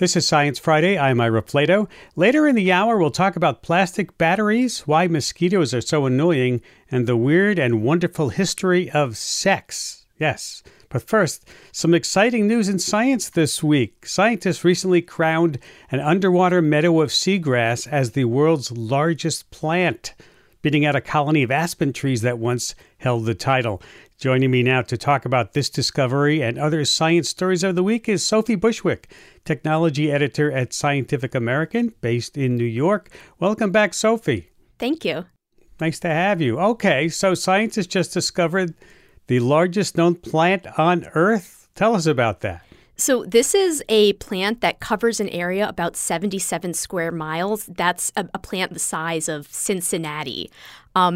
This is Science Friday. I'm Ira Flato. Later in the hour, we'll talk about plastic batteries, why mosquitoes are so annoying, and the weird and wonderful history of sex. Yes, but first, some exciting news in science this week. Scientists recently crowned an underwater meadow of seagrass as the world's largest plant, beating out a colony of aspen trees that once held the title. Joining me now to talk about this discovery and other science stories of the week is Sophie Bushwick, technology editor at Scientific American, based in New York. Welcome back, Sophie. Thank you. Nice to have you. Okay, so scientists just discovered the largest known plant on Earth. Tell us about that. So this is a plant that covers an area about 77 square miles. That's a plant the size of Cincinnati.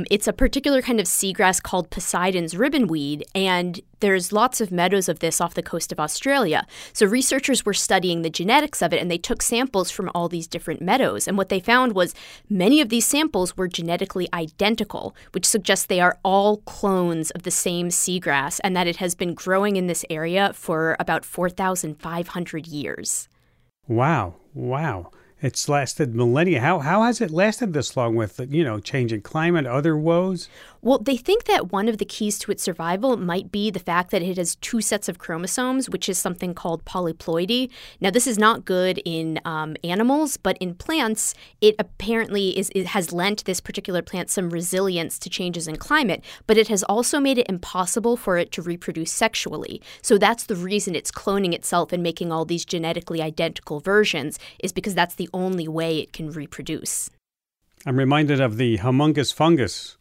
It's a particular kind of seagrass called Poseidon's ribbonweed, and there's lots of meadows of this off the coast of Australia. So researchers were studying the genetics of it, and they took samples from all these different meadows. And what they found was many of these samples were genetically identical, which suggests they are all clones of the same seagrass and that it has been growing in this area for about 4,500 years. Wow. It's lasted millennia. How has it lasted this long with, changing climate, other woes? Well, they think that one of the keys to its survival might be the fact that it has two sets of chromosomes, which is something called polyploidy. Now, this is not good in animals, but in plants, it apparently has lent this particular plant some resilience to changes in climate, but it has also made it impossible for it to reproduce sexually. So that's the reason it's cloning itself and making all these genetically identical versions, is because that's the only way it can reproduce. I'm reminded of the humongous fungus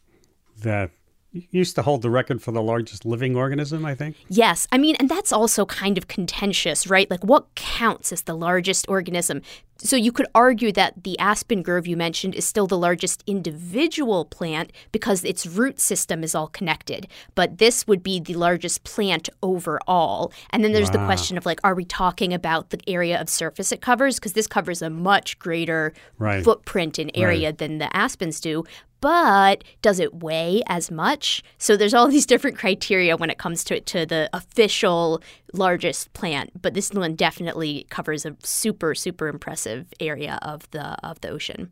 that used to hold the record for the largest living organism, I think. Yes. And that's also kind of contentious, right? Like, what counts as the largest organism? So you could argue that the aspen grove you mentioned is still the largest individual plant because its root system is all connected. But this would be the largest plant overall. And then there's the question of, are we talking about the area of surface it covers? Because this covers a much greater footprint and area than the aspens do. But does it weigh as much? So there's all these different criteria when it comes to the official largest plant. But this one definitely covers a super, super impressive area of the ocean.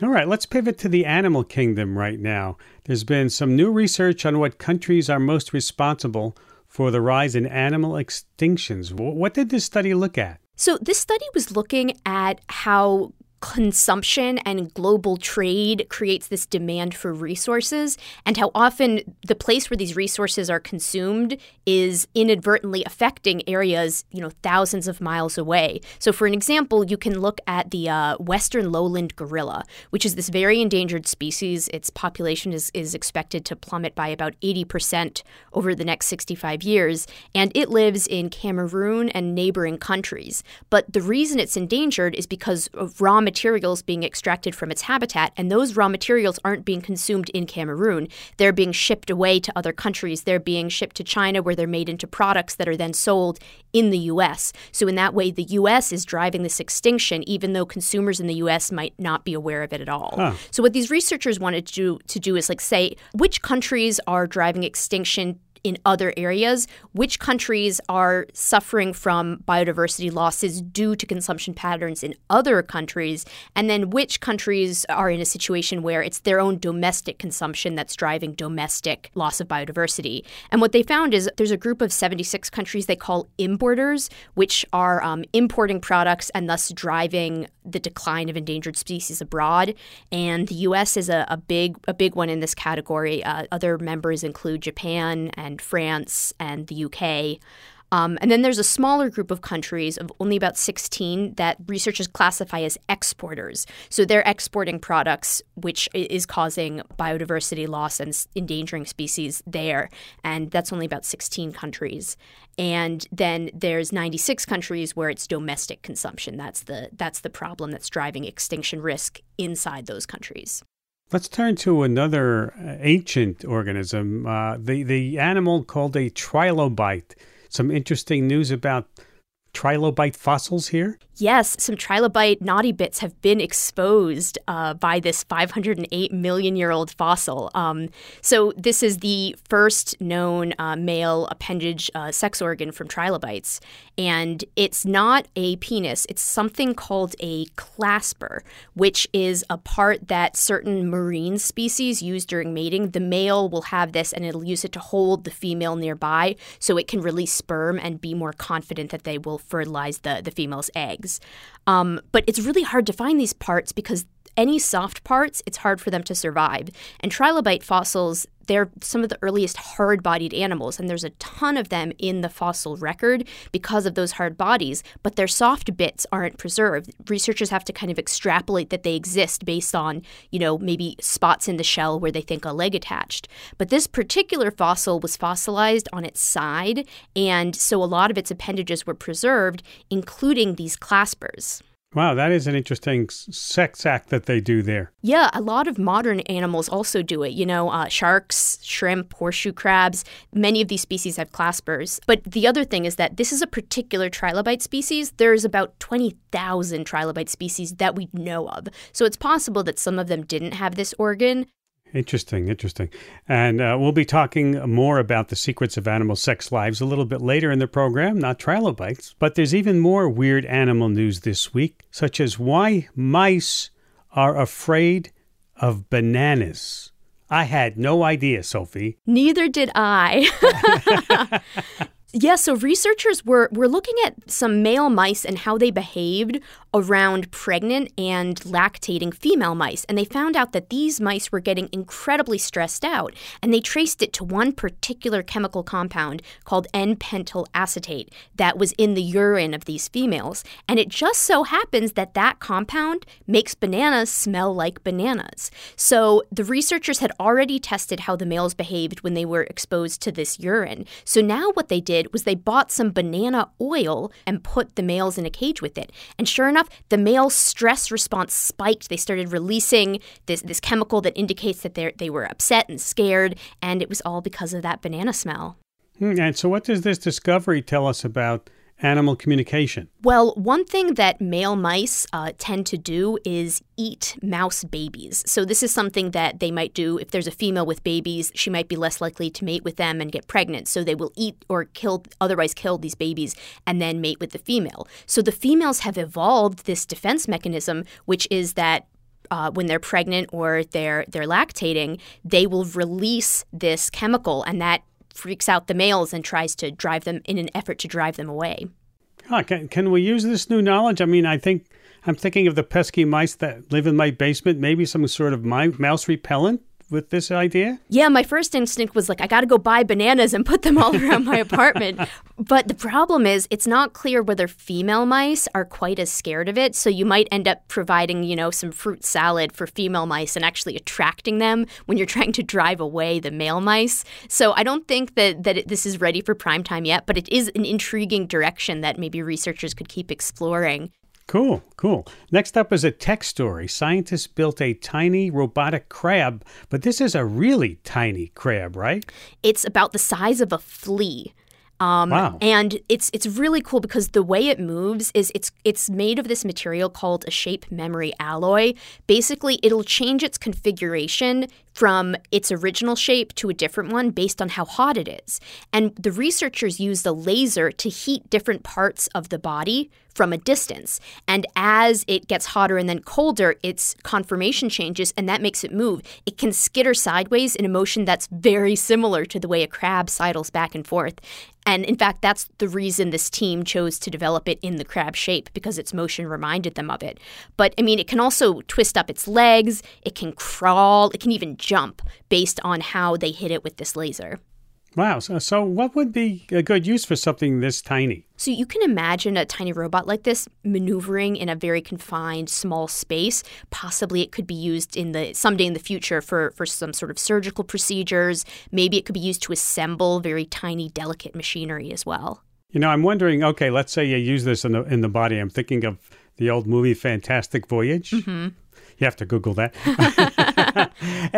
All right, let's pivot to the animal kingdom right now. There's been some new research on what countries are most responsible for the rise in animal extinctions. What did this study look at? So this study was looking at how consumption and global trade creates this demand for resources, and how often the place where these resources are consumed is inadvertently affecting areas, thousands of miles away. So for an example, you can look at the Western Lowland Gorilla, which is this very endangered species. Its population is expected to plummet by about 80% over the next 65 years, and it lives in Cameroon and neighboring countries. But the reason it's endangered is because of raw materials being extracted from its habitat, and those raw materials aren't being consumed in Cameroon. They're being shipped away to other countries. They're being shipped to China, where they're made into products that are then sold in the U.S. So in that way, the U.S. is driving this extinction, even though consumers in the U.S. might not be aware of it at all. Huh. So what these researchers wanted to do is say, which countries are driving extinction in other areas, which countries are suffering from biodiversity losses due to consumption patterns in other countries, and then which countries are in a situation where it's their own domestic consumption that's driving domestic loss of biodiversity. And what they found is there's a group of 76 countries they call importers, which are importing products and thus driving the decline of endangered species abroad. And the U.S. is a big one in this category. Other members include Japan and France and the UK. And then there's a smaller group of countries of only about 16 that researchers classify as exporters. So they're exporting products, which is causing biodiversity loss and endangering species there. And that's only about 16 countries. And then there's 96 countries where it's domestic consumption. That's the problem that's driving extinction risk inside those countries. Let's turn to another ancient organism, the animal called a trilobite. Some interesting news about trilobite fossils here? Yes, some trilobite naughty bits have been exposed by this 508 million-year-old fossil. So this is the first known male appendage sex organ from trilobites. And it's not a penis. It's something called a clasper, which is a part that certain marine species use during mating. The male will have this, and it'll use it to hold the female nearby so it can release sperm and be more confident that they will fertilize the female's eggs. But it's really hard to find these parts because any soft parts, it's hard for them to survive. And trilobite fossils, they're some of the earliest hard-bodied animals, and there's a ton of them in the fossil record because of those hard bodies, but their soft bits aren't preserved. Researchers have to kind of extrapolate that they exist based on, maybe spots in the shell where they think a leg attached. But this particular fossil was fossilized on its side, and so a lot of its appendages were preserved, including these claspers. Wow, that is an interesting sex act that they do there. Yeah, a lot of modern animals also do it. Sharks, shrimp, horseshoe crabs. Many of these species have claspers. But the other thing is that this is a particular trilobite species. There's about 20,000 trilobite species that we know of. So it's possible that some of them didn't have this organ. Interesting. And we'll be talking more about the secrets of animal sex lives a little bit later in the program, not trilobites. But there's even more weird animal news this week, such as why mice are afraid of bananas. I had no idea, Sophie. Neither did I. Yeah, so researchers were looking at some male mice and how they behaved around pregnant and lactating female mice. And they found out that these mice were getting incredibly stressed out. And they traced it to one particular chemical compound called N-pentyl acetate that was in the urine of these females. And it just so happens that compound makes bananas smell like bananas. So the researchers had already tested how the males behaved when they were exposed to this urine. So now what they did was they bought some banana oil and put the males in a cage with it. And sure enough, the male stress response spiked. They started releasing this chemical that indicates that they were upset and scared, and it was all because of that banana smell. And so what does this discovery tell us about animal communication? Well, one thing that male mice tend to do is eat mouse babies. So this is something that they might do if there's a female with babies. She might be less likely to mate with them and get pregnant. So they will eat or otherwise kill these babies and then mate with the female. So the females have evolved this defense mechanism, which is that when they're pregnant or they're lactating, they will release this chemical, and that freaks out the males and tries to drive them in an effort to drive them away. Can we use this new knowledge? I mean, I'm thinking of the pesky mice that live in my basement, maybe some sort of mouse repellent with this idea? Yeah, my first instinct was I got to go buy bananas and put them all around my apartment. But the problem is it's not clear whether female mice are quite as scared of it. So you might end up providing, some fruit salad for female mice and actually attracting them when you're trying to drive away the male mice. So I don't think that this is ready for prime time yet, but it is an intriguing direction that maybe researchers could keep exploring. Cool. Next up is a tech story. Scientists built a tiny robotic crab, but this is a really tiny crab, right? It's about the size of a flea. Wow. And it's really cool because the way it moves is it's made of this material called a shape memory alloy. Basically, it'll change its configuration from its original shape to a different one based on how hot it is. And the researchers used a laser to heat different parts of the body from a distance. And as it gets hotter and then colder, its conformation changes, and that makes it move. It can skitter sideways in a motion that's very similar to the way a crab sidles back and forth. And in fact, that's the reason this team chose to develop it in the crab shape, because its motion reminded them of it. But, I mean, it can also twist up its legs, it can crawl, it can even jump based on how they hit it with this laser. Wow. So what would be a good use for something this tiny? So you can imagine a tiny robot like this maneuvering in a very confined, small space. Possibly it could be used in the someday in the future for some sort of surgical procedures. Maybe it could be used to assemble very tiny, delicate machinery as well. You know, I'm wondering, okay, let's say you use this in the body. I'm thinking of the old movie Fantastic Voyage. Mm-hmm. You have to Google that.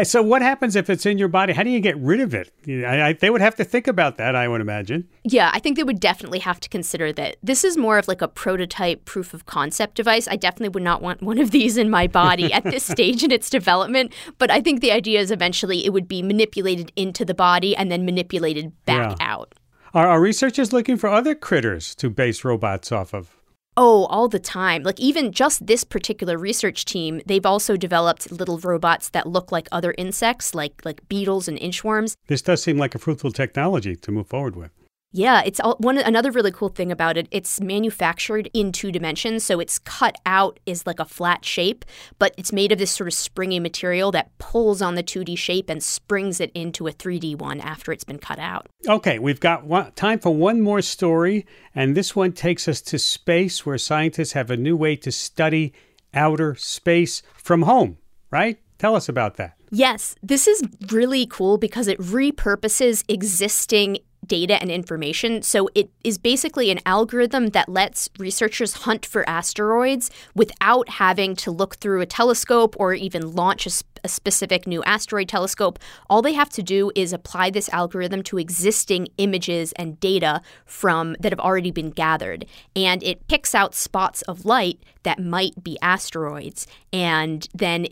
So what happens if it's in your body? How do you get rid of it? They would have to think about that, I would imagine. Yeah, I think they would definitely have to consider that. This is more of like a prototype proof of concept device. I definitely would not want one of these in my body at this stage in its development. But I think the idea is eventually it would be manipulated into the body and then manipulated back out. Are researchers looking for other critters to base robots off of? Oh, all the time. Like even just this particular research team, they've also developed little robots that look like other insects, like beetles and inchworms. This does seem like a fruitful technology to move forward with. Yeah, it's another really cool thing about it. It's manufactured in two dimensions, so it's cut out is like a flat shape, but it's made of this sort of springy material that pulls on the 2D shape and springs it into a 3D one after it's been cut out. Okay, we've got time for one more story, and this one takes us to space, where scientists have a new way to study outer space from home, right? Tell us about that. Yes, this is really cool because it repurposes existing data and information. So it is basically an algorithm that lets researchers hunt for asteroids without having to look through a telescope or even launch a specific new asteroid telescope. All they have to do is apply this algorithm to existing images and data from that have already been gathered. And it picks out spots of light that might be asteroids. And then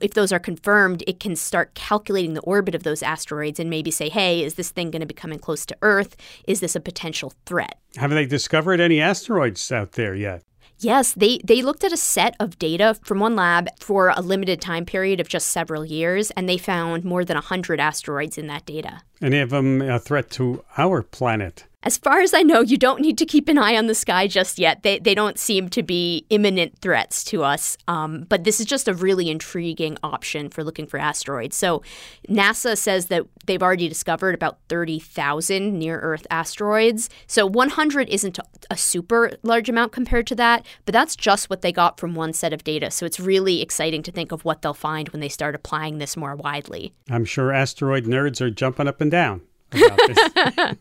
if those are confirmed, it can start calculating the orbit of those asteroids and maybe say, hey, is this thing going to be coming close to Earth? Is this a potential threat? Have they discovered any asteroids out there yet? Yes, they looked at a set of data from one lab for a limited time period of just several years, and they found more than 100 asteroids in that data. Any of them a threat to our planet? As far as I know, you don't need to keep an eye on the sky just yet. They don't seem to be imminent threats to us. But this is just a really intriguing option for looking for asteroids. So NASA says that they've already discovered about 30,000 near-Earth asteroids. So 100 isn't a super large amount compared to that, but that's just what they got from one set of data. So it's really exciting to think of what they'll find when they start applying this more widely. I'm sure asteroid nerds are jumping up and down about this.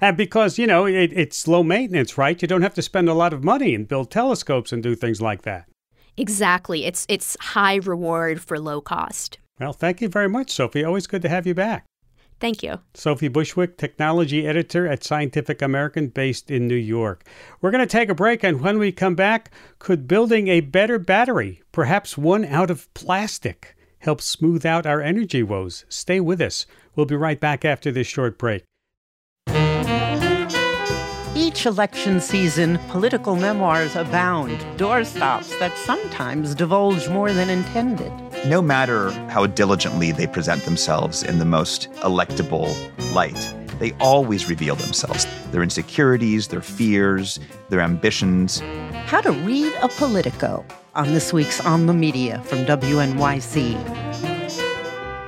And because, you know, it's low maintenance, right? You don't have to spend a lot of money and build telescopes and do things like that. Exactly. It's high reward for low cost. Well, thank you very much, Sophie. Always good to have you back. Thank you. Sophie Bushwick, technology editor at Scientific American, based in New York. We're going to take a break, and when we come back, could building a better battery, perhaps one out of plastic, help smooth out our energy woes? Stay with us. We'll be right back after this short break. Each election season, political memoirs abound, doorstops that sometimes divulge more than intended. No matter how diligently they present themselves in the most electable light, they always reveal themselves, their insecurities, their fears, their ambitions. How to read a Politico on this week's On the Media from WNYC.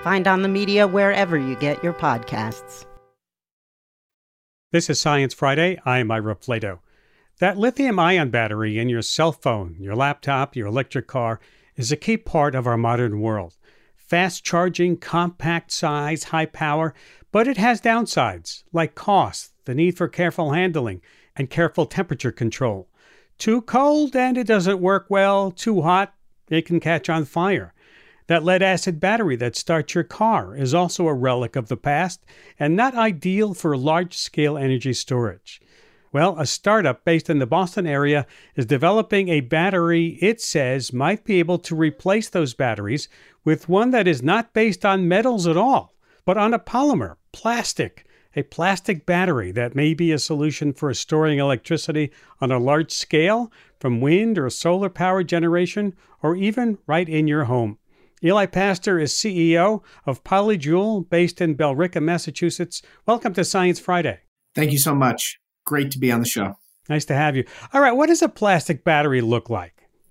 Find On the Media wherever you get your podcasts. This is Science Friday. I'm Ira Flato. That lithium-ion battery in your cell phone, your laptop, your electric car is a key part of our modern world. Fast charging, compact size, high power, but it has downsides like cost, the need for careful handling, and careful temperature control. Too cold and it doesn't work well. Too hot, it can catch on fire. That lead-acid battery that starts your car is also a relic of the past and not ideal for large-scale energy storage. Well, a startup based in the Boston area is developing a battery it says might be able to replace those batteries with one that is not based on metals at all, but on a polymer, plastic. A plastic battery that may be a solution for storing electricity on a large scale from wind or solar power generation, or even right in your home. Eli Pastor is CEO of PolyJoule, based in Billerica, Massachusetts. Welcome to Science Friday. Thank you so much. Great to be on the show. Nice to have you. All right, what does a plastic battery look like?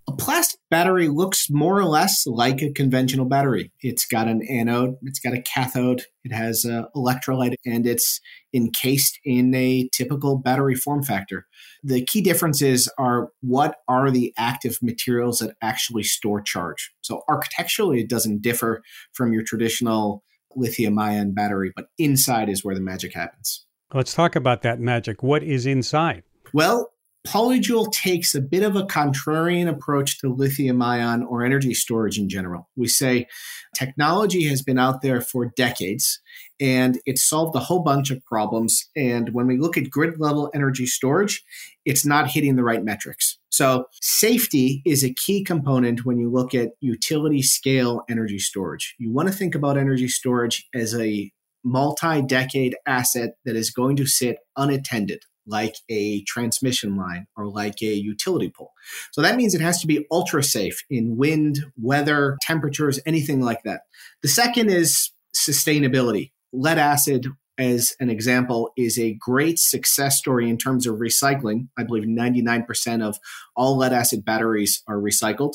A plastic battery looks more or less like a conventional battery. It's got an anode, it's got a cathode, it has an electrolyte, and it's encased in a typical battery form factor. The key differences are what are the active materials that actually store charge. So architecturally, it doesn't differ from your traditional lithium-ion battery, but inside is where the magic happens. Let's talk about that magic. What is inside? Well, PolyJoule takes a bit of a contrarian approach to lithium-ion or energy storage in general. We say technology has been out there for decades, and it's solved a whole bunch of problems. And when we look at grid-level energy storage, it's not hitting the right metrics. So safety is a key component when you look at utility-scale energy storage. You want to think about energy storage as a multi-decade asset that is going to sit unattended, like a transmission line or like a utility pole. So that means it has to be ultra safe in wind, weather, temperatures, anything like that. The second is sustainability. Lead acid, as an example, is a great success story in terms of recycling. I believe 99% of all lead acid batteries are recycled.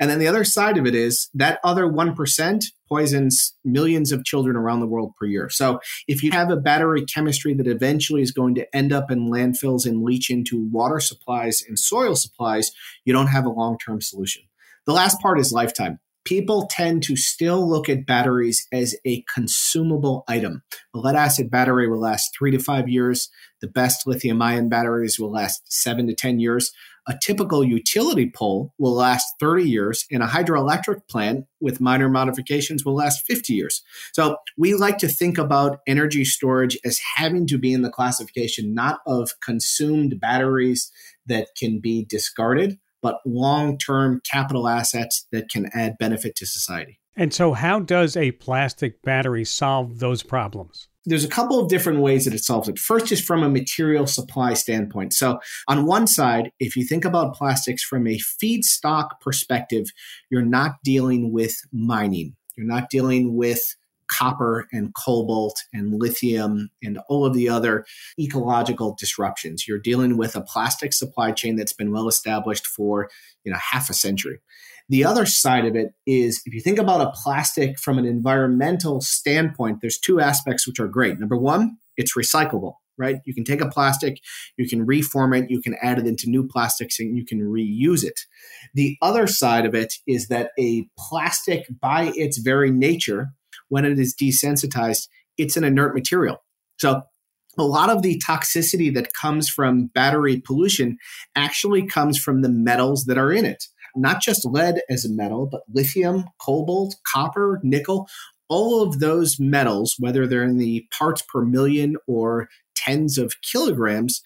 And then the other side of it is that other 1% poisons millions of children around the world per year. So if you have a battery chemistry that eventually is going to end up in landfills and leach into water supplies and soil supplies, you don't have a long-term solution. The last part is lifetime. People tend to still look at batteries as a consumable item. A lead acid battery will last 3 to 5 years. The best lithium-ion batteries will last 7 to 10 years. A typical utility pole will last 30 years, and a hydroelectric plant with minor modifications will last 50 years. So we like to think about energy storage as having to be in the classification not of consumed batteries that can be discarded, but long-term capital assets that can add benefit to society. And so how does a plastic battery solve those problems? There's a couple of different ways that it solves it. First is from a material supply standpoint. So on one side, if you think about plastics from a feedstock perspective, you're not dealing with mining. You're not dealing with copper and cobalt and lithium and all of the other ecological disruptions. You're dealing with a plastic supply chain that's been well established for, half a century. The other side of it is, if you think about a plastic from an environmental standpoint, there's two aspects which are great. Number one, it's recyclable, right? You can take a plastic, you can reform it, you can add it into new plastics, and you can reuse it. The other side of it is that a plastic, by its very nature, when it is desensitized, it's an inert material. So a lot of the toxicity that comes from battery pollution actually comes from the metals that are in it. Not just lead as a metal, but lithium, cobalt, copper, nickel. All of those metals, whether they're in the parts per million or tens of kilograms,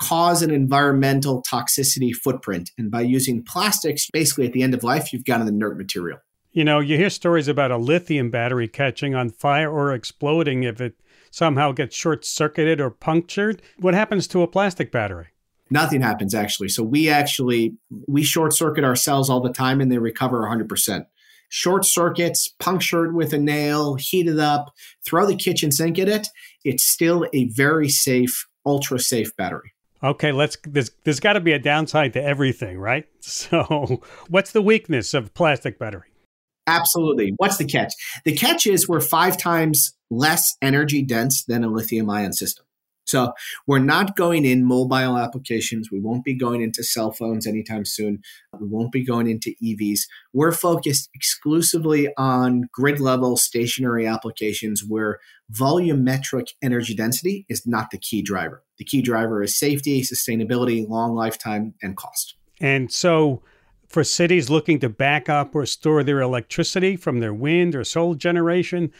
cause an environmental toxicity footprint. And by using plastics, basically at the end of life, you've got an inert material. You hear stories about a lithium battery catching on fire or exploding if it somehow gets short-circuited or punctured. What happens to a plastic battery? Nothing happens, actually. So we short-circuit ourselves all the time, and they recover 100%. Short circuits, punctured with a nail, heated up, throw the kitchen sink at it. It's still a very safe, ultra-safe battery. Okay, there's got to be a downside to everything, right? So what's the weakness of plastic battery? Absolutely. What's the catch? The catch is we're 5 times less energy dense than a lithium-ion system. So we're not going in mobile applications. We won't be going into cell phones anytime soon. We won't be going into EVs. We're focused exclusively on grid-level stationary applications where volumetric energy density is not the key driver. The key driver is safety, sustainability, long lifetime, and cost. And so for cities looking to back up or store their electricity from their wind or solar generation,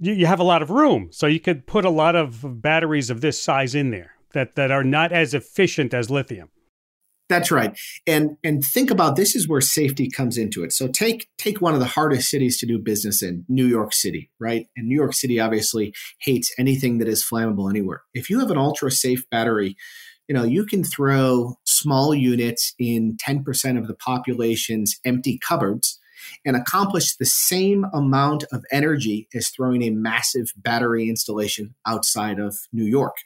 you have a lot of room. So you could put a lot of batteries of this size in there. that are not as efficient as lithium. That's right. And think about this is where safety comes into it. So take one of the hardest cities to do business in, New York City, right? And New York City obviously hates anything that is flammable anywhere. If you have an ultra safe battery, you can throw small units in 10% of the population's empty cupboards and accomplish the same amount of energy as throwing a massive battery installation outside of New York.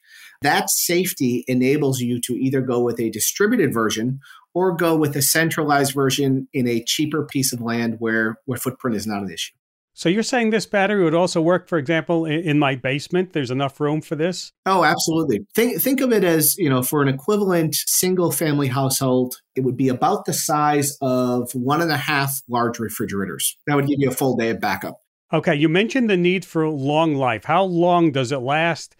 That safety enables you to either go with a distributed version or go with a centralized version in a cheaper piece of land where footprint is not an issue. So you're saying this battery would also work, for example, in my basement? There's enough room for this? Oh, absolutely. Think of it as, for an equivalent single-family household, it would be about the size of 1.5 large refrigerators. That would give you a full day of backup. Okay. You mentioned the need for long life. How long does it last,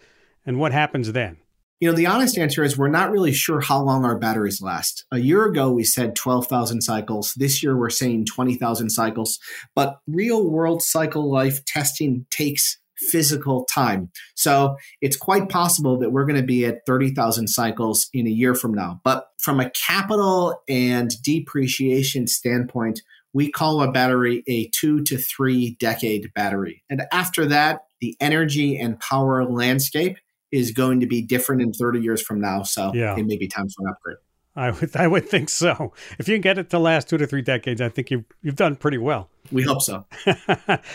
and what happens then? The honest answer is we're not really sure how long our batteries last. A year ago, we said 12,000 cycles. This year, we're saying 20,000 cycles. But real-world cycle life testing takes physical time. So it's quite possible that we're going to be at 30,000 cycles in a year from now. But from a capital and depreciation standpoint, we call a battery a 2 to 3 decade battery. And after that, the energy and power landscape is going to be different in 30 years from now. So It may be time for an upgrade. I would think so. If you can get it to last 2 to 3 decades, I think you've done pretty well. We hope so.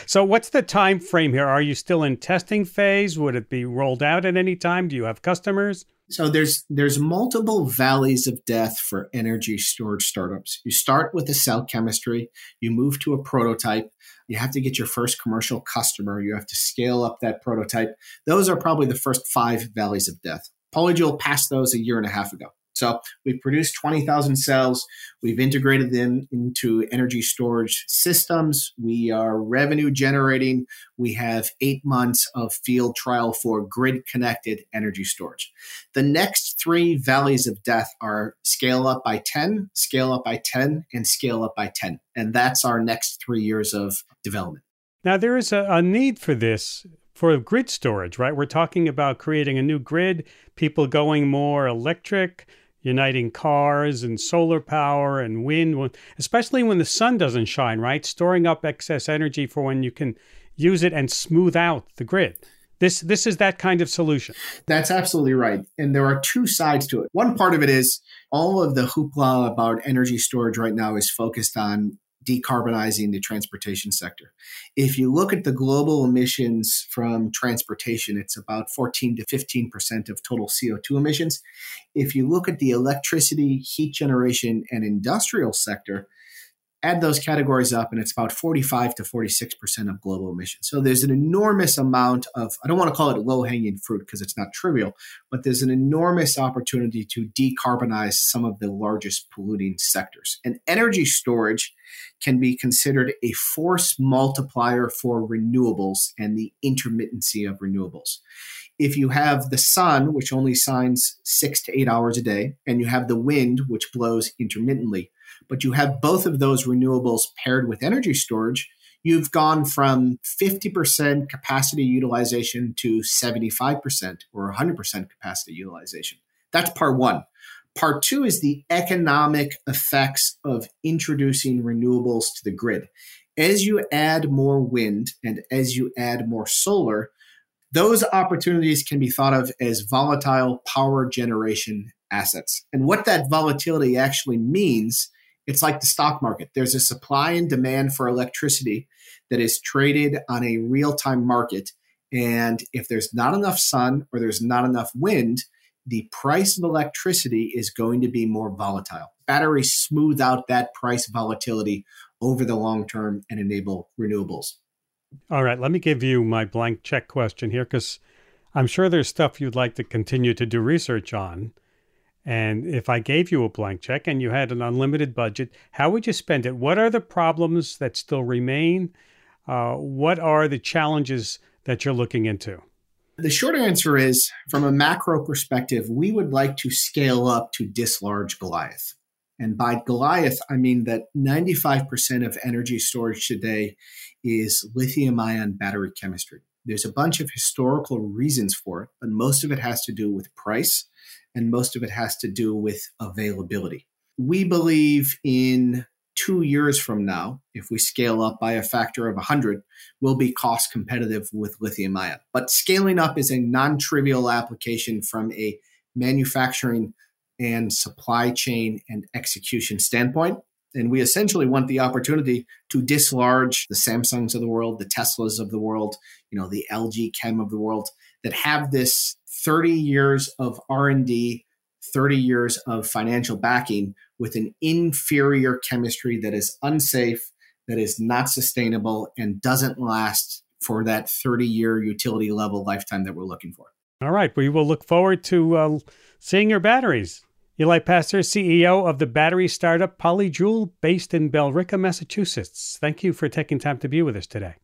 So what's the time frame here? Are you still in testing phase? Would it be rolled out at any time? Do you have customers? So there's multiple valleys of death for energy storage startups. You start with the cell chemistry, you move to a prototype, you have to get your first commercial customer, you have to scale up that prototype. Those are probably the first 5 valleys of death. PolyJoule passed those a 1.5 years ago. So we've produced 20,000 cells. We've integrated them into energy storage systems. We are revenue generating. We have 8 months of field trial for grid-connected energy storage. The next 3 valleys of death are scale up by 10, scale up by 10, and scale up by 10. And that's our next 3 years of development. Now, there is a need for this. For grid storage, right? We're talking about creating a new grid, people going more electric, uniting cars and solar power and wind, especially when the sun doesn't shine, right? Storing up excess energy for when you can use it and smooth out the grid. This is that kind of solution. That's absolutely right. And there are 2 sides to it. One part of it is all of the hoopla about energy storage right now is focused on decarbonizing the transportation sector. If you look at the global emissions from transportation, it's about 14 to 15% of total CO2 emissions. If you look at the electricity, heat generation, and industrial sector, add those categories up, and it's about 45 to 46% of global emissions. So there's an enormous amount of, I don't want to call it low-hanging fruit because it's not trivial, but there's an enormous opportunity to decarbonize some of the largest polluting sectors. And energy storage can be considered a force multiplier for renewables and the intermittency of renewables. If you have the sun, which only shines 6 to 8 hours a day, and you have the wind, which blows intermittently, but you have both of those renewables paired with energy storage, you've gone from 50% capacity utilization to 75% or 100% capacity utilization. That's part one. Part two is the economic effects of introducing renewables to the grid. As you add more wind and as you add more solar, those opportunities can be thought of as volatile power generation assets. And what that volatility actually means, it's like the stock market. There's a supply and demand for electricity that is traded on a real-time market. And if there's not enough sun or there's not enough wind, the price of electricity is going to be more volatile. Batteries smooth out that price volatility over the long term and enable renewables. All right, let me give you my blank check question here, because I'm sure there's stuff you'd like to continue to do research on. And if I gave you a blank check and you had an unlimited budget, how would you spend it? What are the problems that still remain? What are the challenges that you're looking into? The short answer is, from a macro perspective, we would like to scale up to dislodge Goliath. And by Goliath, I mean that 95% of energy storage today is lithium-ion battery chemistry. There's a bunch of historical reasons for it, but most of it has to do with price, and most of it has to do with availability. We believe in 2 years from now, if we scale up by a factor of 100, we'll be cost competitive with lithium-ion. But scaling up is a non-trivial application from a manufacturing and supply chain and execution standpoint. And we essentially want the opportunity to dislodge the Samsungs of the world, the Teslas of the world, the LG Chem of the world that have this 30 years of R&D, 30 years of financial backing with an inferior chemistry that is unsafe, that is not sustainable, and doesn't last for that 30-year utility level lifetime that we're looking for. All right. We will look forward to seeing your batteries. Eli Pastor, CEO of the battery startup PolyJoule, based in Billerica, Massachusetts. Thank you for taking time to be with us today.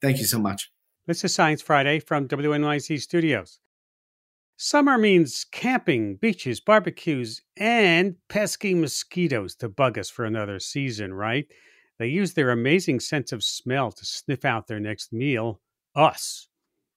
Thank you so much. This is Science Friday from WNYC Studios. Summer means camping, beaches, barbecues, and pesky mosquitoes to bug us for another season, right? They use their amazing sense of smell to sniff out their next meal, us.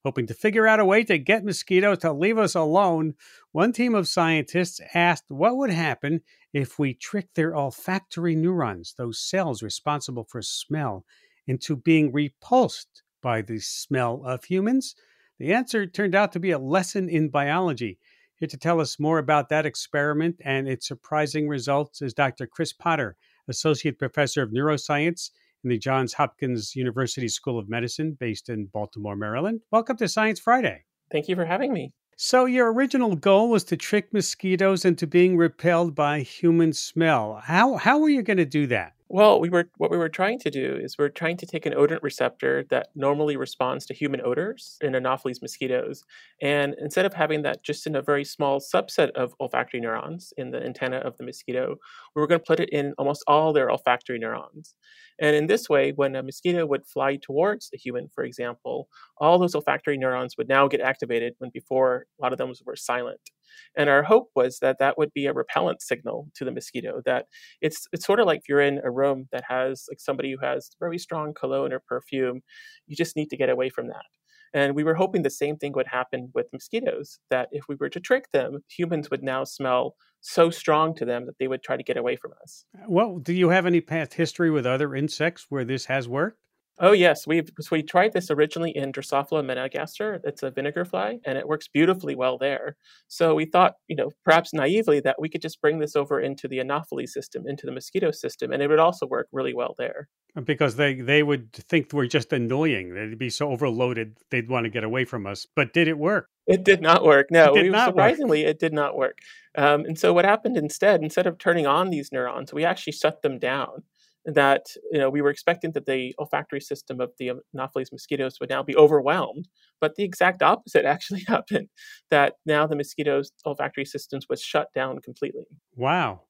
Hoping to figure out a way to get mosquitoes to leave us alone, one team of scientists asked what would happen if we tricked their olfactory neurons, those cells responsible for smell, into being repulsed by the smell of humans. The answer turned out to be a lesson in biology. Here to tell us more about that experiment and its surprising results is Dr. Chris Potter, Associate Professor of Neuroscience in the Johns Hopkins University School of Medicine, based in Baltimore, Maryland. Welcome to Science Friday. Thank you for having me. So your original goal was to trick mosquitoes into being repelled by human smell. How were you going to do that? Well, we're trying to take an odorant receptor that normally responds to human odors in Anopheles mosquitoes. And instead of having that just in a very small subset of olfactory neurons in the antenna of the mosquito, we were going to put it in almost all their olfactory neurons. And in this way, when a mosquito would fly towards the human, for example, all those olfactory neurons would now get activated when before a lot of them were silent. And our hope was that that would be a repellent signal to the mosquito, that it's sort of like if you're in a room that has like somebody who has very strong cologne or perfume, you just need to get away from that. And we were hoping the same thing would happen with mosquitoes, that if we were to trick them, humans would now smell so strong to them that they would try to get away from us. Well, do you have any past history with other insects where this has worked? Oh, yes. We tried this originally in Drosophila melanogaster. It's a vinegar fly, and it works beautifully well there. So we thought, perhaps naively, that we could just bring this over into the Anopheles system, into the mosquito system, and it would also work really well there. Because they would think we're just annoying. They'd be so overloaded, they'd want to get away from us. But did it work? It did not work. No, surprisingly, it did not work. And so what happened instead of turning on these neurons, we actually shut them down. That we were expecting that the olfactory system of the Anopheles mosquitoes would now be overwhelmed, but the exact opposite actually happened, that now the mosquitoes' olfactory systems was shut down completely. Wow.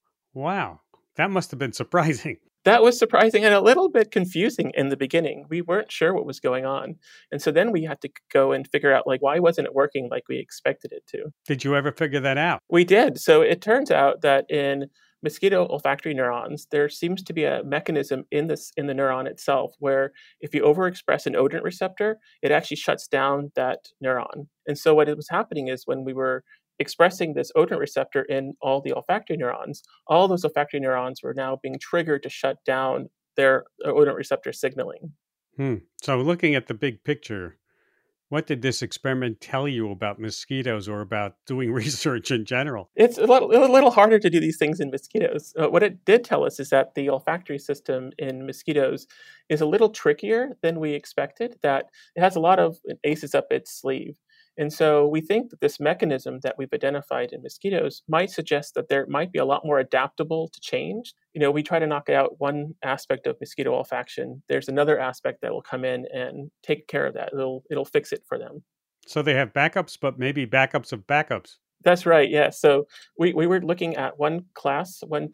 That must have been surprising. That was surprising and a little bit confusing in the beginning. We weren't sure what was going on. And so then we had to go and figure out, why wasn't it working like we expected it to? Did you ever figure that out? We did. So it turns out that in mosquito olfactory neurons, there seems to be a mechanism in the neuron itself where if you overexpress an odorant receptor, it actually shuts down that neuron. And so what was happening is when we were expressing this odorant receptor in all the olfactory neurons, all those olfactory neurons were now being triggered to shut down their odorant receptor signaling. So looking at the big picture, what did this experiment tell you about mosquitoes or about doing research in general? It's a little harder to do these things in mosquitoes. What it did tell us is that the olfactory system in mosquitoes is a little trickier than we expected, that it has a lot of aces up its sleeve. And so we think that this mechanism that we've identified in mosquitoes might suggest that there might be a lot more adaptable to change. We try to knock out one aspect of mosquito olfaction. There's another aspect that will come in and take care of that. It'll fix it for them. So they have backups, but maybe backups of backups. That's right, yeah. So we were looking at one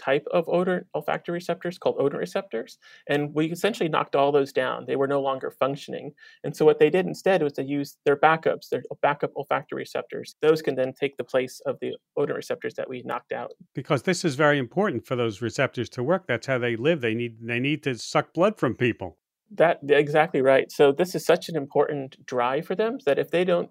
type of odorant olfactory receptors called odorant receptors, and we essentially knocked all those down. They were no longer functioning. And so what they did instead was to use their backups, their backup olfactory receptors. Those can then take the place of the odorant receptors that we knocked out. Because this is very important for those receptors to work. That's how they live. They need to suck blood from people. Exactly right. So this is such an important drive for them that if they don't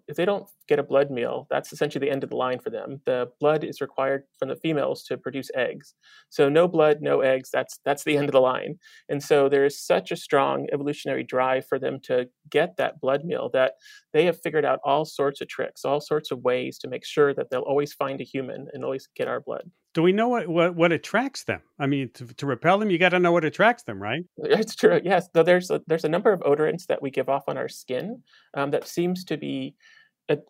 get a blood meal, that's essentially the end of the line for them. The blood is required from the females to produce eggs. So no blood, no eggs. That's the end of the line. And so there is such a strong evolutionary drive for them to get that blood meal that they have figured out all sorts of tricks, all sorts of ways to make sure that they'll always find a human and always get our blood. Do we know what attracts them? I mean, to repel them, you got to know what attracts them, right? It's true. Yes. So there's a number of odorants that we give off on our skin that seems to be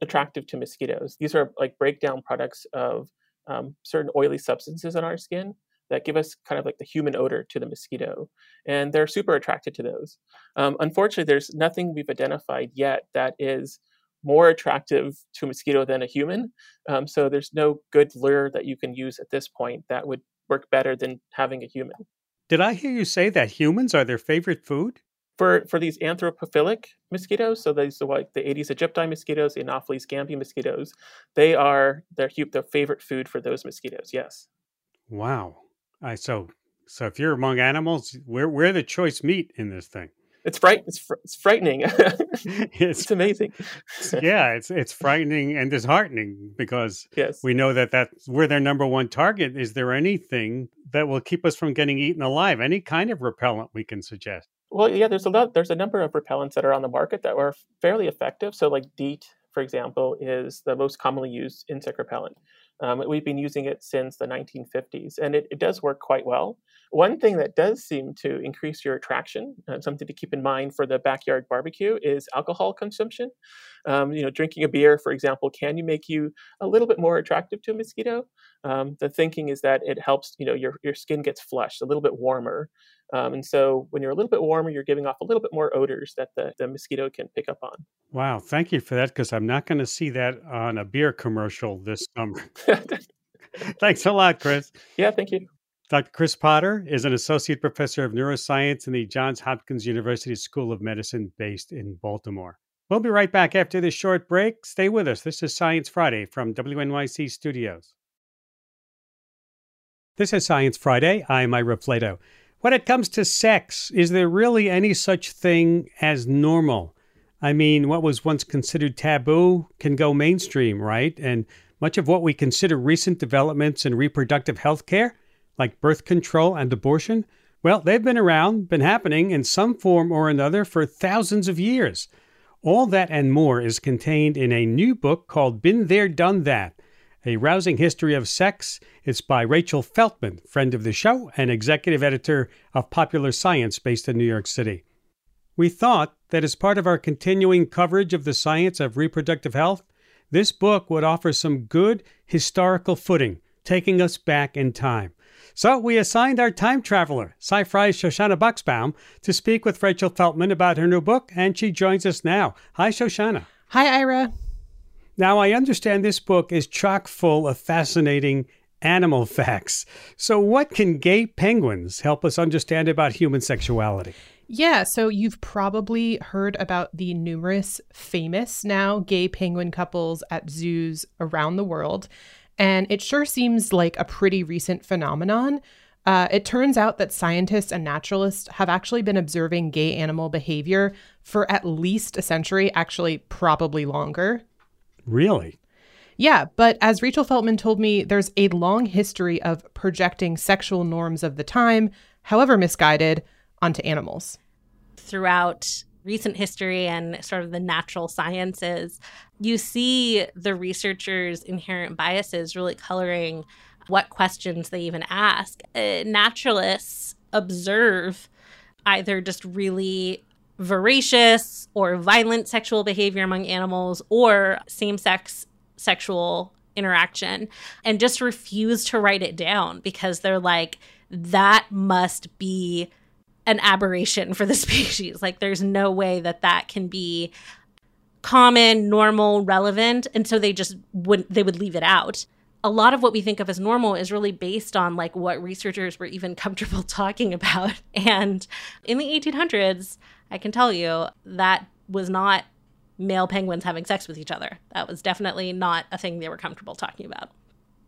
attractive to mosquitoes. These are like breakdown products of certain oily substances on our skin that give us kind of like the human odor to the mosquito. And they're super attracted to those. Unfortunately, there's nothing we've identified yet that is more attractive to a mosquito than a human. So there's no good lure that you can use at this point that would work better than having a human. Did I hear you say that humans are their favorite food? For these anthropophilic mosquitoes, so these are like the Aedes aegypti mosquitoes, the Anopheles gambiae mosquitoes, they are their favorite food for those mosquitoes, yes. Wow. So if you're among animals, we're the choice meat in this thing. It's frightening. It's amazing. Yeah, it's frightening and disheartening because we know that we're their number one target. Is there anything that will keep us from getting eaten alive? Any kind of repellent we can suggest? Well, yeah, there's a number of repellents that are on the market that are fairly effective. So like DEET, for example, is the most commonly used insect repellent. We've been using it since the 1950s, and it does work quite well. One thing that does seem to increase your attraction, something to keep in mind for the backyard barbecue, is alcohol consumption. Drinking a beer, for example, can make you a little bit more attractive to a mosquito. The thinking is that it helps, your skin gets flushed, a little bit warmer. And so when you're a little bit warmer, you're giving off a little bit more odors that the mosquito can pick up on. Wow. Thank you for that, because I'm not going to see that on a beer commercial this summer. Thanks a lot, Chris. Yeah, thank you. Dr. Chris Potter is an associate professor of neuroscience in the Johns Hopkins University School of Medicine based in Baltimore. We'll be right back after this short break. Stay with us. This is Science Friday from WNYC Studios. This is Science Friday. I'm Ira Flato. When it comes to sex, is there really any such thing as normal? I mean, what was once considered taboo can go mainstream, right? And much of what we consider recent developments in reproductive health care, like birth control and abortion, well, they've been around, been happening in some form or another for thousands of years. All that and more is contained in a new book called Been There, Done That: A Rousing History of Sex. It's by Rachel Feltman, friend of the show and executive editor of Popular Science based in New York City. We thought that as part of our continuing coverage of the science of reproductive health, this book would offer some good historical footing, taking us back in time. So we assigned our time traveler, Sci-Fri's Shoshana Buxbaum, to speak with Rachel Feltman about her new book, and she joins us now. Hi, Shoshana. Hi, Ira. Now, I understand this book is chock full of fascinating animal facts. So what can gay penguins help us understand about human sexuality? Yeah, so you've probably heard about the numerous famous now gay penguin couples at zoos around the world. And it sure seems like a pretty recent phenomenon. It turns out that scientists and naturalists have actually been observing gay animal behavior for at least a century, actually probably longer. Really? Yeah, but as Rachel Feltman told me, there's a long history of projecting sexual norms of the time, however misguided, onto animals. Throughout recent history and sort of the natural sciences, you see the researchers' inherent biases really coloring what questions they even ask. Naturalists observe either just really voracious or violent sexual behavior among animals or same-sex sexual interaction and just refuse to write it down because they're like, that must be an aberration for the species. Like, there's no way that can be common, normal, relevant. And so they would leave it out. A lot of what we think of as normal is really based on like what researchers were even comfortable talking about. And in the 1800s, I can tell you that was not male penguins having sex with each other. That was definitely not a thing they were comfortable talking about.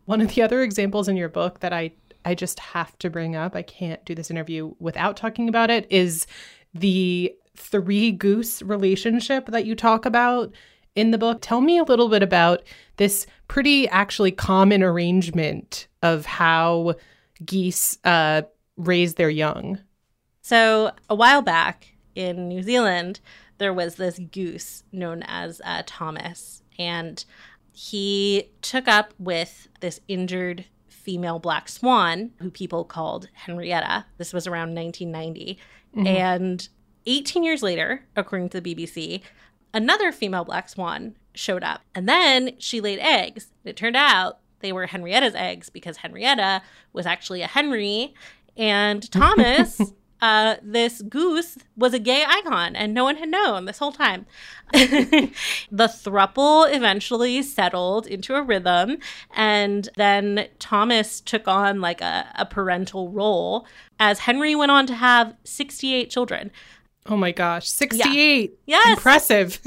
One of the other examples in your book that I just have to bring up, I can't do this interview without talking about it, is the three-goose relationship that you talk about in the book. Tell me a little bit about this pretty actually common arrangement of how geese raise their young. So a while back in New Zealand, there was this goose known as Thomas, and he took up with this injured female black swan who people called Henrietta. This was around 1990. Mm-hmm. And 18 years later, according to the BBC, another female black swan showed up, and then she laid eggs. It turned out they were Henrietta's eggs because Henrietta was actually a Henry, and Thomas, this goose, was a gay icon, and no one had known this whole time. The throuple eventually settled into a rhythm, and then Thomas took on like a parental role as Henry went on to have 68 children. Oh my gosh, 68. Yeah. Yes. Impressive.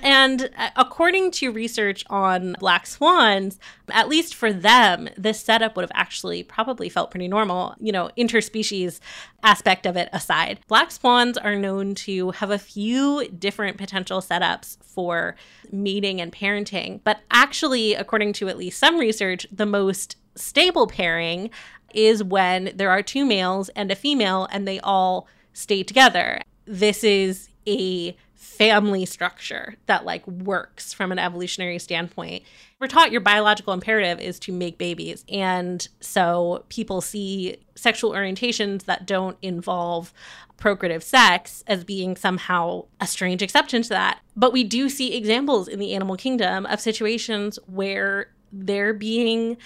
And according to research on black swans, at least for them, this setup would have actually probably felt pretty normal, you know, interspecies aspect of it aside. Black swans are known to have a few different potential setups for mating and parenting. But actually, according to at least some research, the most stable pairing is when there are two males and a female and they all stay together. This is a family structure that like works from an evolutionary standpoint. We're taught your biological imperative is to make babies. And so people see sexual orientations that don't involve procreative sex as being somehow a strange exception to that. But we do see examples in the animal kingdom of situations where there being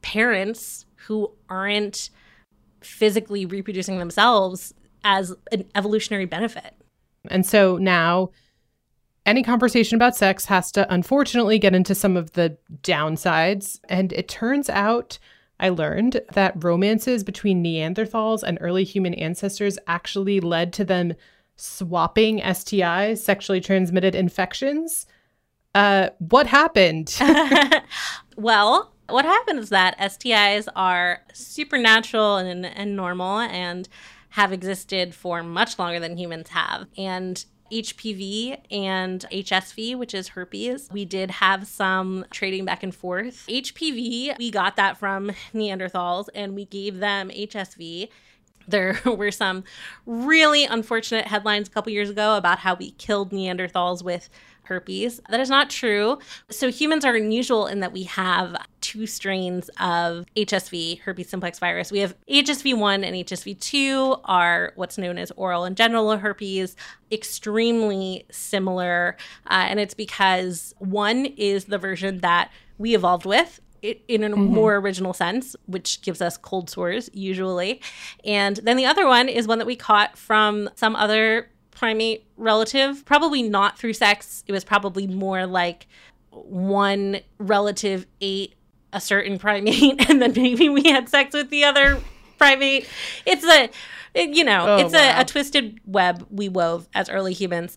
parents who aren't physically reproducing themselves as an evolutionary benefit. And so now any conversation about sex has to unfortunately get into some of the downsides. And it turns out, I learned, that romances between Neanderthals and early human ancestors actually led to them swapping STIs, sexually transmitted infections. What happened? Well, what happened is that STIs are supernatural and normal and have existed for much longer than humans have. And HPV and HSV, which is herpes, we did have some trading back and forth. HPV, we got that from Neanderthals, and we gave them HSV. There were some really unfortunate headlines a couple years ago about how we killed Neanderthals with herpes. That is not true. So humans are unusual in that we have two strains of HSV, herpes simplex virus. We have HSV1 and HSV2 are what's known as oral and genital herpes, extremely similar. And it's because one is the version that we evolved with in a more original sense, which gives us cold sores usually. And then the other one is one that we caught from some other primate relative, probably not through sex. It was probably more like one relative ate a certain primate and then maybe we had sex with the other primate. It's a twisted web we wove as early humans.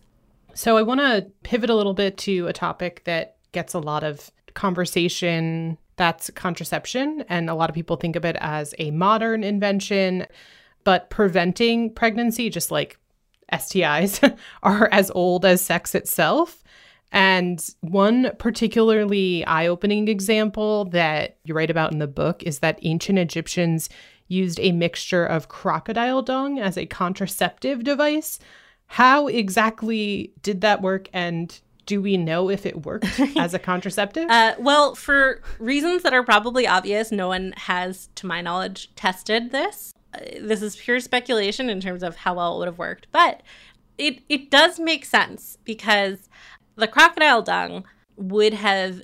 So I want to pivot a little bit to a topic that gets a lot of conversation. That's contraception. And a lot of people think of it as a modern invention, but preventing pregnancy, just like STIs, are as old as sex itself. And one particularly eye-opening example that you write about in the book is that ancient Egyptians used a mixture of crocodile dung as a contraceptive device. How exactly did that work, and do we know if it worked as a contraceptive? Well, for reasons that are probably obvious, no one has, to my knowledge, tested this. This is pure speculation in terms of how well it would have worked. But it does make sense because the crocodile dung would have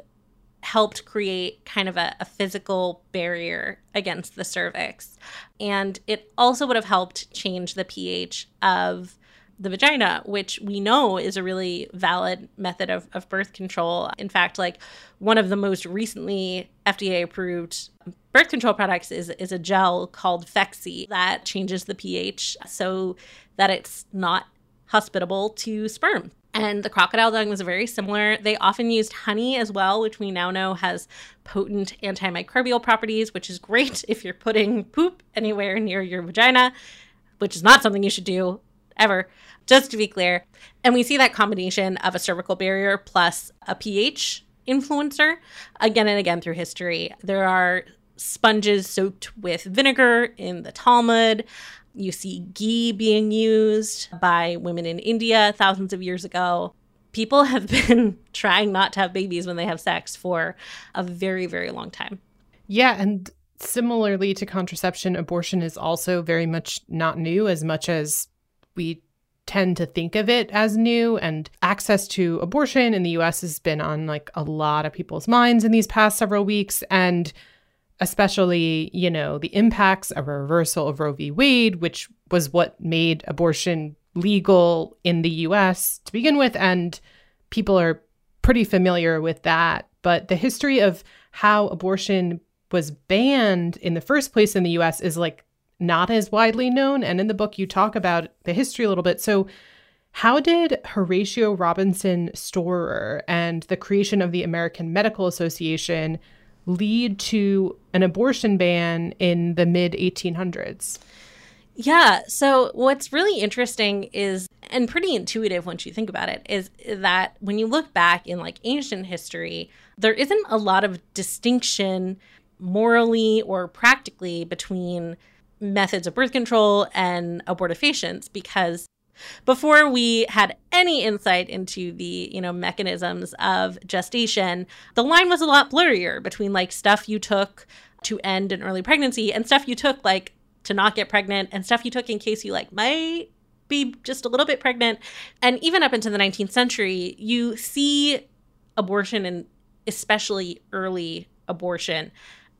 helped create kind of a physical barrier against the cervix. And it also would have helped change the pH of the vagina, which we know is a really valid method of birth control. In fact, like one of the most recently FDA-approved birth control products is a gel called Phexxi that changes the pH so that it's not hospitable to sperm. And the crocodile dung was very similar. They often used honey as well, which we now know has potent antimicrobial properties, which is great if you're putting poop anywhere near your vagina, which is not something you should do ever, just to be clear. And we see that combination of a cervical barrier plus a pH influencer again and again through history. There are sponges soaked with vinegar in the Talmud. You see ghee being used by women in India thousands of years ago. People have been trying not to have babies when they have sex for a very, very long time. Yeah, and similarly to contraception, abortion is also very much not new, as much as we tend to think of it as new. And access to abortion in the U.S. has been on like a lot of people's minds in these past several weeks. And especially, you know, the impacts of a reversal of Roe v. Wade, which was what made abortion legal in the U.S. to begin with. And people are pretty familiar with that. But the history of how abortion was banned in the first place in the U.S. is like not as widely known. And in the book, you talk about the history a little bit. So how did Horatio Robinson Storer and the creation of the American Medical Association lead to an abortion ban in the mid-1800s? Yeah. So what's really interesting is, and pretty intuitive once you think about it, is that when you look back in like ancient history, there isn't a lot of distinction morally or practically between methods of birth control and abortifacients, because before we had any insight into the, you know, mechanisms of gestation, the line was a lot blurrier between like stuff you took to end an early pregnancy and stuff you took like to not get pregnant and stuff you took in case you like might be just a little bit pregnant. And even up into the 19th century, you see abortion, and especially early abortion,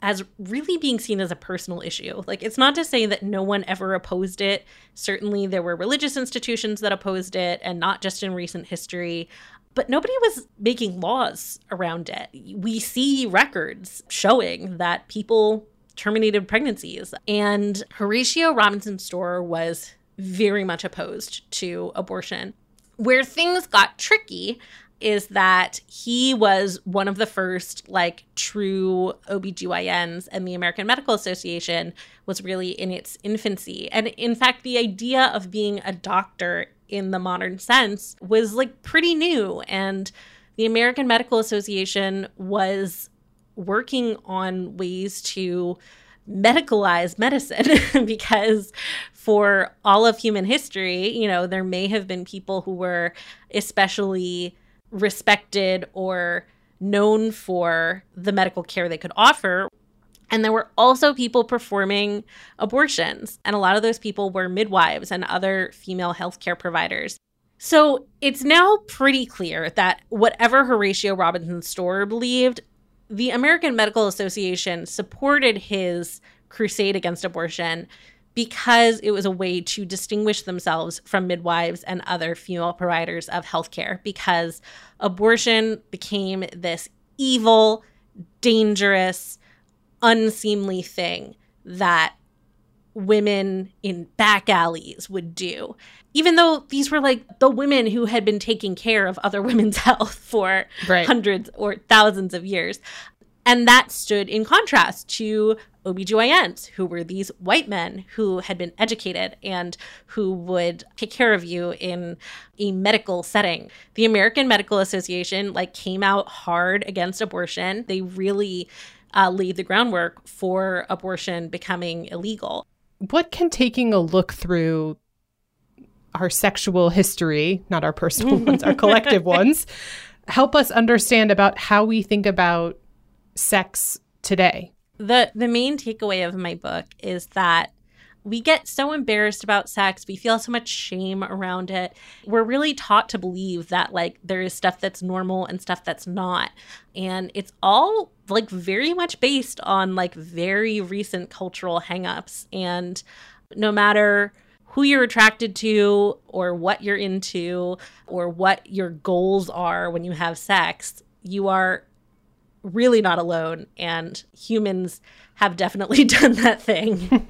as really being seen as a personal issue. Like, it's not to say that no one ever opposed it. Certainly there were religious institutions that opposed it, and not just in recent history. But nobody was making laws around it. We see records showing that people terminated pregnancies. And Horatio Robinson Storer was very much opposed to abortion. Where things got tricky is that he was one of the first like true OBGYNs, and the American Medical Association was really in its infancy. And in fact, the idea of being a doctor in the modern sense was like pretty new. And the American Medical Association was working on ways to medicalize medicine because for all of human history, you know, there may have been people who were especially respected or known for the medical care they could offer. And there were also people performing abortions. And a lot of those people were midwives and other female healthcare providers. So it's now pretty clear that whatever Horatio Robinson Storer believed, the American Medical Association supported his crusade against abortion because it was a way to distinguish themselves from midwives and other female providers of healthcare, because abortion became this evil, dangerous, unseemly thing that women in back alleys would do, even though these were like the women who had been taking care of other women's health for hundreds or thousands of years. And that stood in contrast to OBGYNs, who were these white men who had been educated and who would take care of you in a medical setting. The American Medical Association like came out hard against abortion. They really laid the groundwork for abortion becoming illegal. What can taking a look through our sexual history, not our personal ones, our collective ones, help us understand about how we think about sex today? The main takeaway of my book is that we get so embarrassed about sex. We feel so much shame around it. We're really taught to believe that like there is stuff that's normal and stuff that's not. And it's all like very much based on like very recent cultural hangups. And no matter who you're attracted to or what you're into or what your goals are when you have sex, you are really not alone. And humans have definitely done that thing.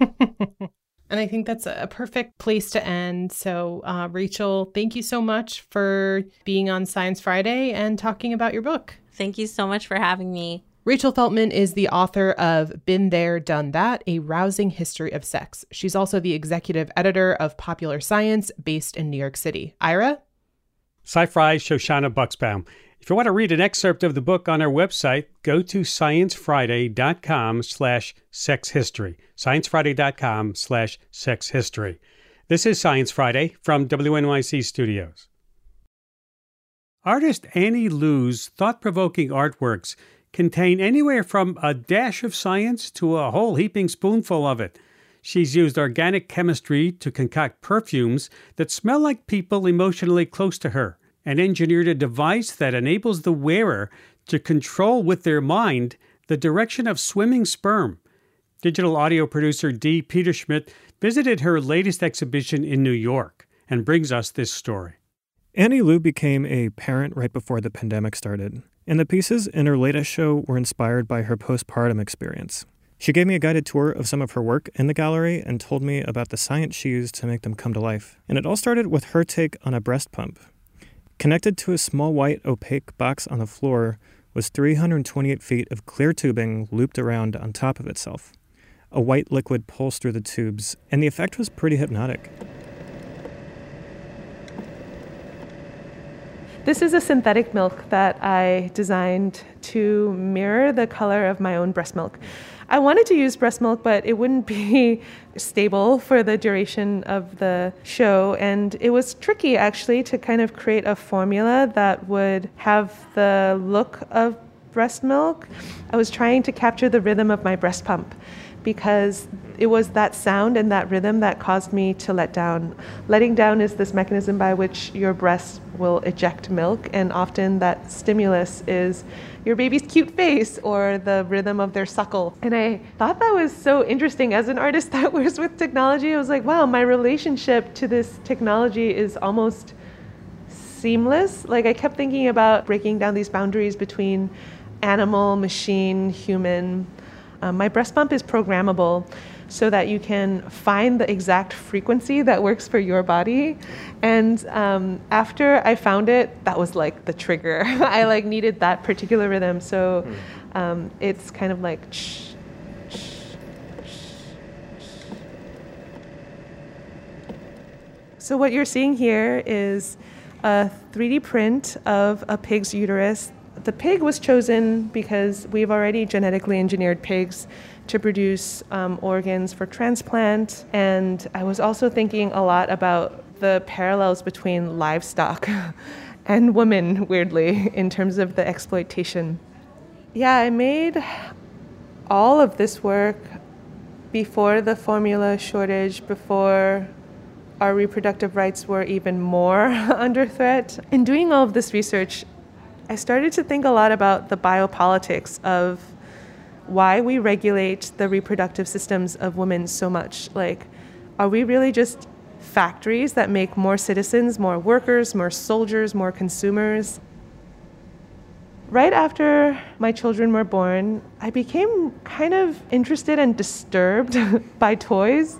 And I think that's a perfect place to end. So, Rachel, thank you so much for being on Science Friday and talking about your book. Thank you so much for having me. Rachel Feltman is the author of Been There, Done That, A Rousing History of Sex. She's also the executive editor of Popular Science, based in New York City. Ira? Sci-Fri's Shoshana Buxbaum. If you want to read an excerpt of the book on our website, go to sciencefriday.com/sexhistory. sciencefriday.com/sexhistory. This is Science Friday from WNYC Studios. Artist Annie Lu's thought-provoking artworks contain anywhere from a dash of science to a whole heaping spoonful of it. She's used organic chemistry to concoct perfumes that smell like people emotionally close to her, and engineered a device that enables the wearer to control with their mind the direction of swimming sperm. Digital audio producer Dee Peterschmidt visited her latest exhibition in New York and brings us this story. Annie Lu became a parent right before the pandemic started, and the pieces in her latest show were inspired by her postpartum experience. She gave me a guided tour of some of her work in the gallery and told me about the science she used to make them come to life. And it all started with her take on a breast pump. Connected to a small white opaque box on the floor was 328 feet of clear tubing looped around on top of itself. A white liquid pulsed through the tubes, and the effect was pretty hypnotic. This is a synthetic milk that I designed to mirror the color of my own breast milk. I wanted to use breast milk, but it wouldn't be stable for the duration of the show. And it was tricky, actually, to kind of create a formula that would have the look of breast milk. I was trying to capture the rhythm of my breast pump, because it was that sound and that rhythm that caused me to let down. Letting down is this mechanism by which your breast will eject milk, and often that stimulus is your baby's cute face or the rhythm of their suckle. And I thought that was so interesting as an artist that works with technology. I was like, wow, my relationship to this technology is almost seamless. Like, I kept thinking about breaking down these boundaries between animal, machine, human. My breast pump is programmable so that you can find the exact frequency that works for your body. And after I found it, that was like the trigger. I like needed that particular rhythm. So it's kind of like shh, shh, shh, shh. So what you're seeing here is a 3D print of a pig's uterus. The pig was chosen because we've already genetically engineered pigs to produce organs for transplant. And I was also thinking a lot about the parallels between livestock and women, weirdly, in terms of the exploitation. Yeah, I made all of this work before the formula shortage, before our reproductive rights were even more under threat. In doing all of this research, I started to think a lot about the biopolitics of why we regulate the reproductive systems of women so much. Like, are we really just factories that make more citizens, more workers, more soldiers, more consumers? Right after my children were born, I became kind of interested and disturbed by toys,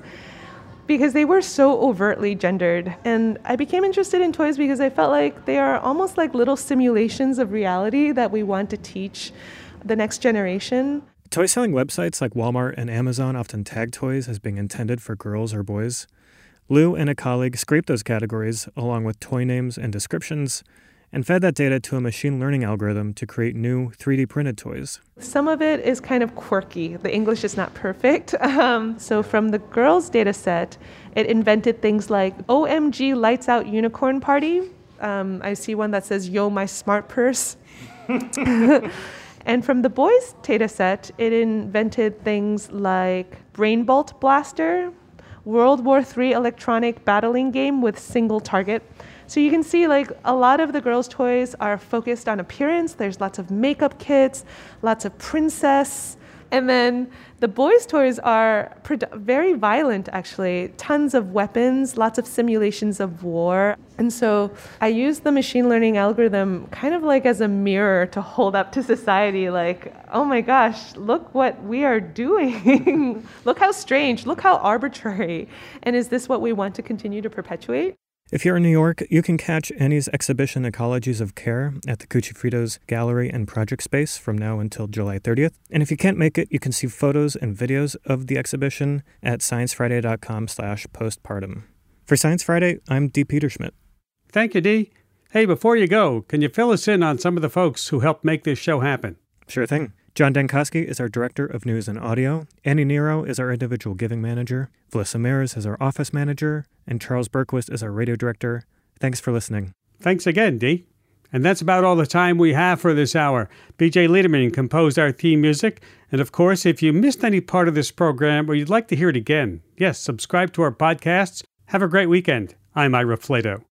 because they were so overtly gendered. And I became interested in toys because I felt like they are almost like little simulations of reality that we want to teach the next generation. Toy selling websites like Walmart and Amazon often tag toys as being intended for girls or boys. Lou and a colleague scraped those categories along with toy names and descriptions and fed that data to a machine learning algorithm to create new 3D printed toys. Some of it is kind of quirky. The English is not perfect. So from the girls' data set, it invented things like OMG Lights Out Unicorn Party. I see one that says, yo, my smart purse. And from the boys' data set, it invented things like Brainbolt Blaster, World War III electronic battling game with single target. So you can see, like, a lot of the girls' toys are focused on appearance. There's lots of makeup kits, lots of princess. And then the boys' toys are very violent, actually. Tons of weapons, lots of simulations of war. And so I use the machine learning algorithm kind of like as a mirror to hold up to society, like, oh my gosh, look what we are doing. Look how strange, look how arbitrary. And is this what we want to continue to perpetuate? If you're in New York, you can catch Annie's exhibition Ecologies of Care at the Cucci Fritos Gallery and Project Space from now until July 30th. And if you can't make it, you can see photos and videos of the exhibition at sciencefriday.com/postpartum. For Science Friday, I'm Dee Peterschmidt. Thank you, Dee. Hey, before you go, can you fill us in on some of the folks who helped make this show happen? Sure thing. John Dankosky is our Director of News and Audio. Annie Nero is our Individual Giving Manager. Velissa Samaras is our Office Manager. And Charles Berquist is our Radio Director. Thanks for listening. Thanks again, Dee. And that's about all the time we have for this hour. B.J. Lederman composed our theme music. And of course, if you missed any part of this program or you'd like to hear it again, yes, subscribe to our podcasts. Have a great weekend. I'm Ira Flato.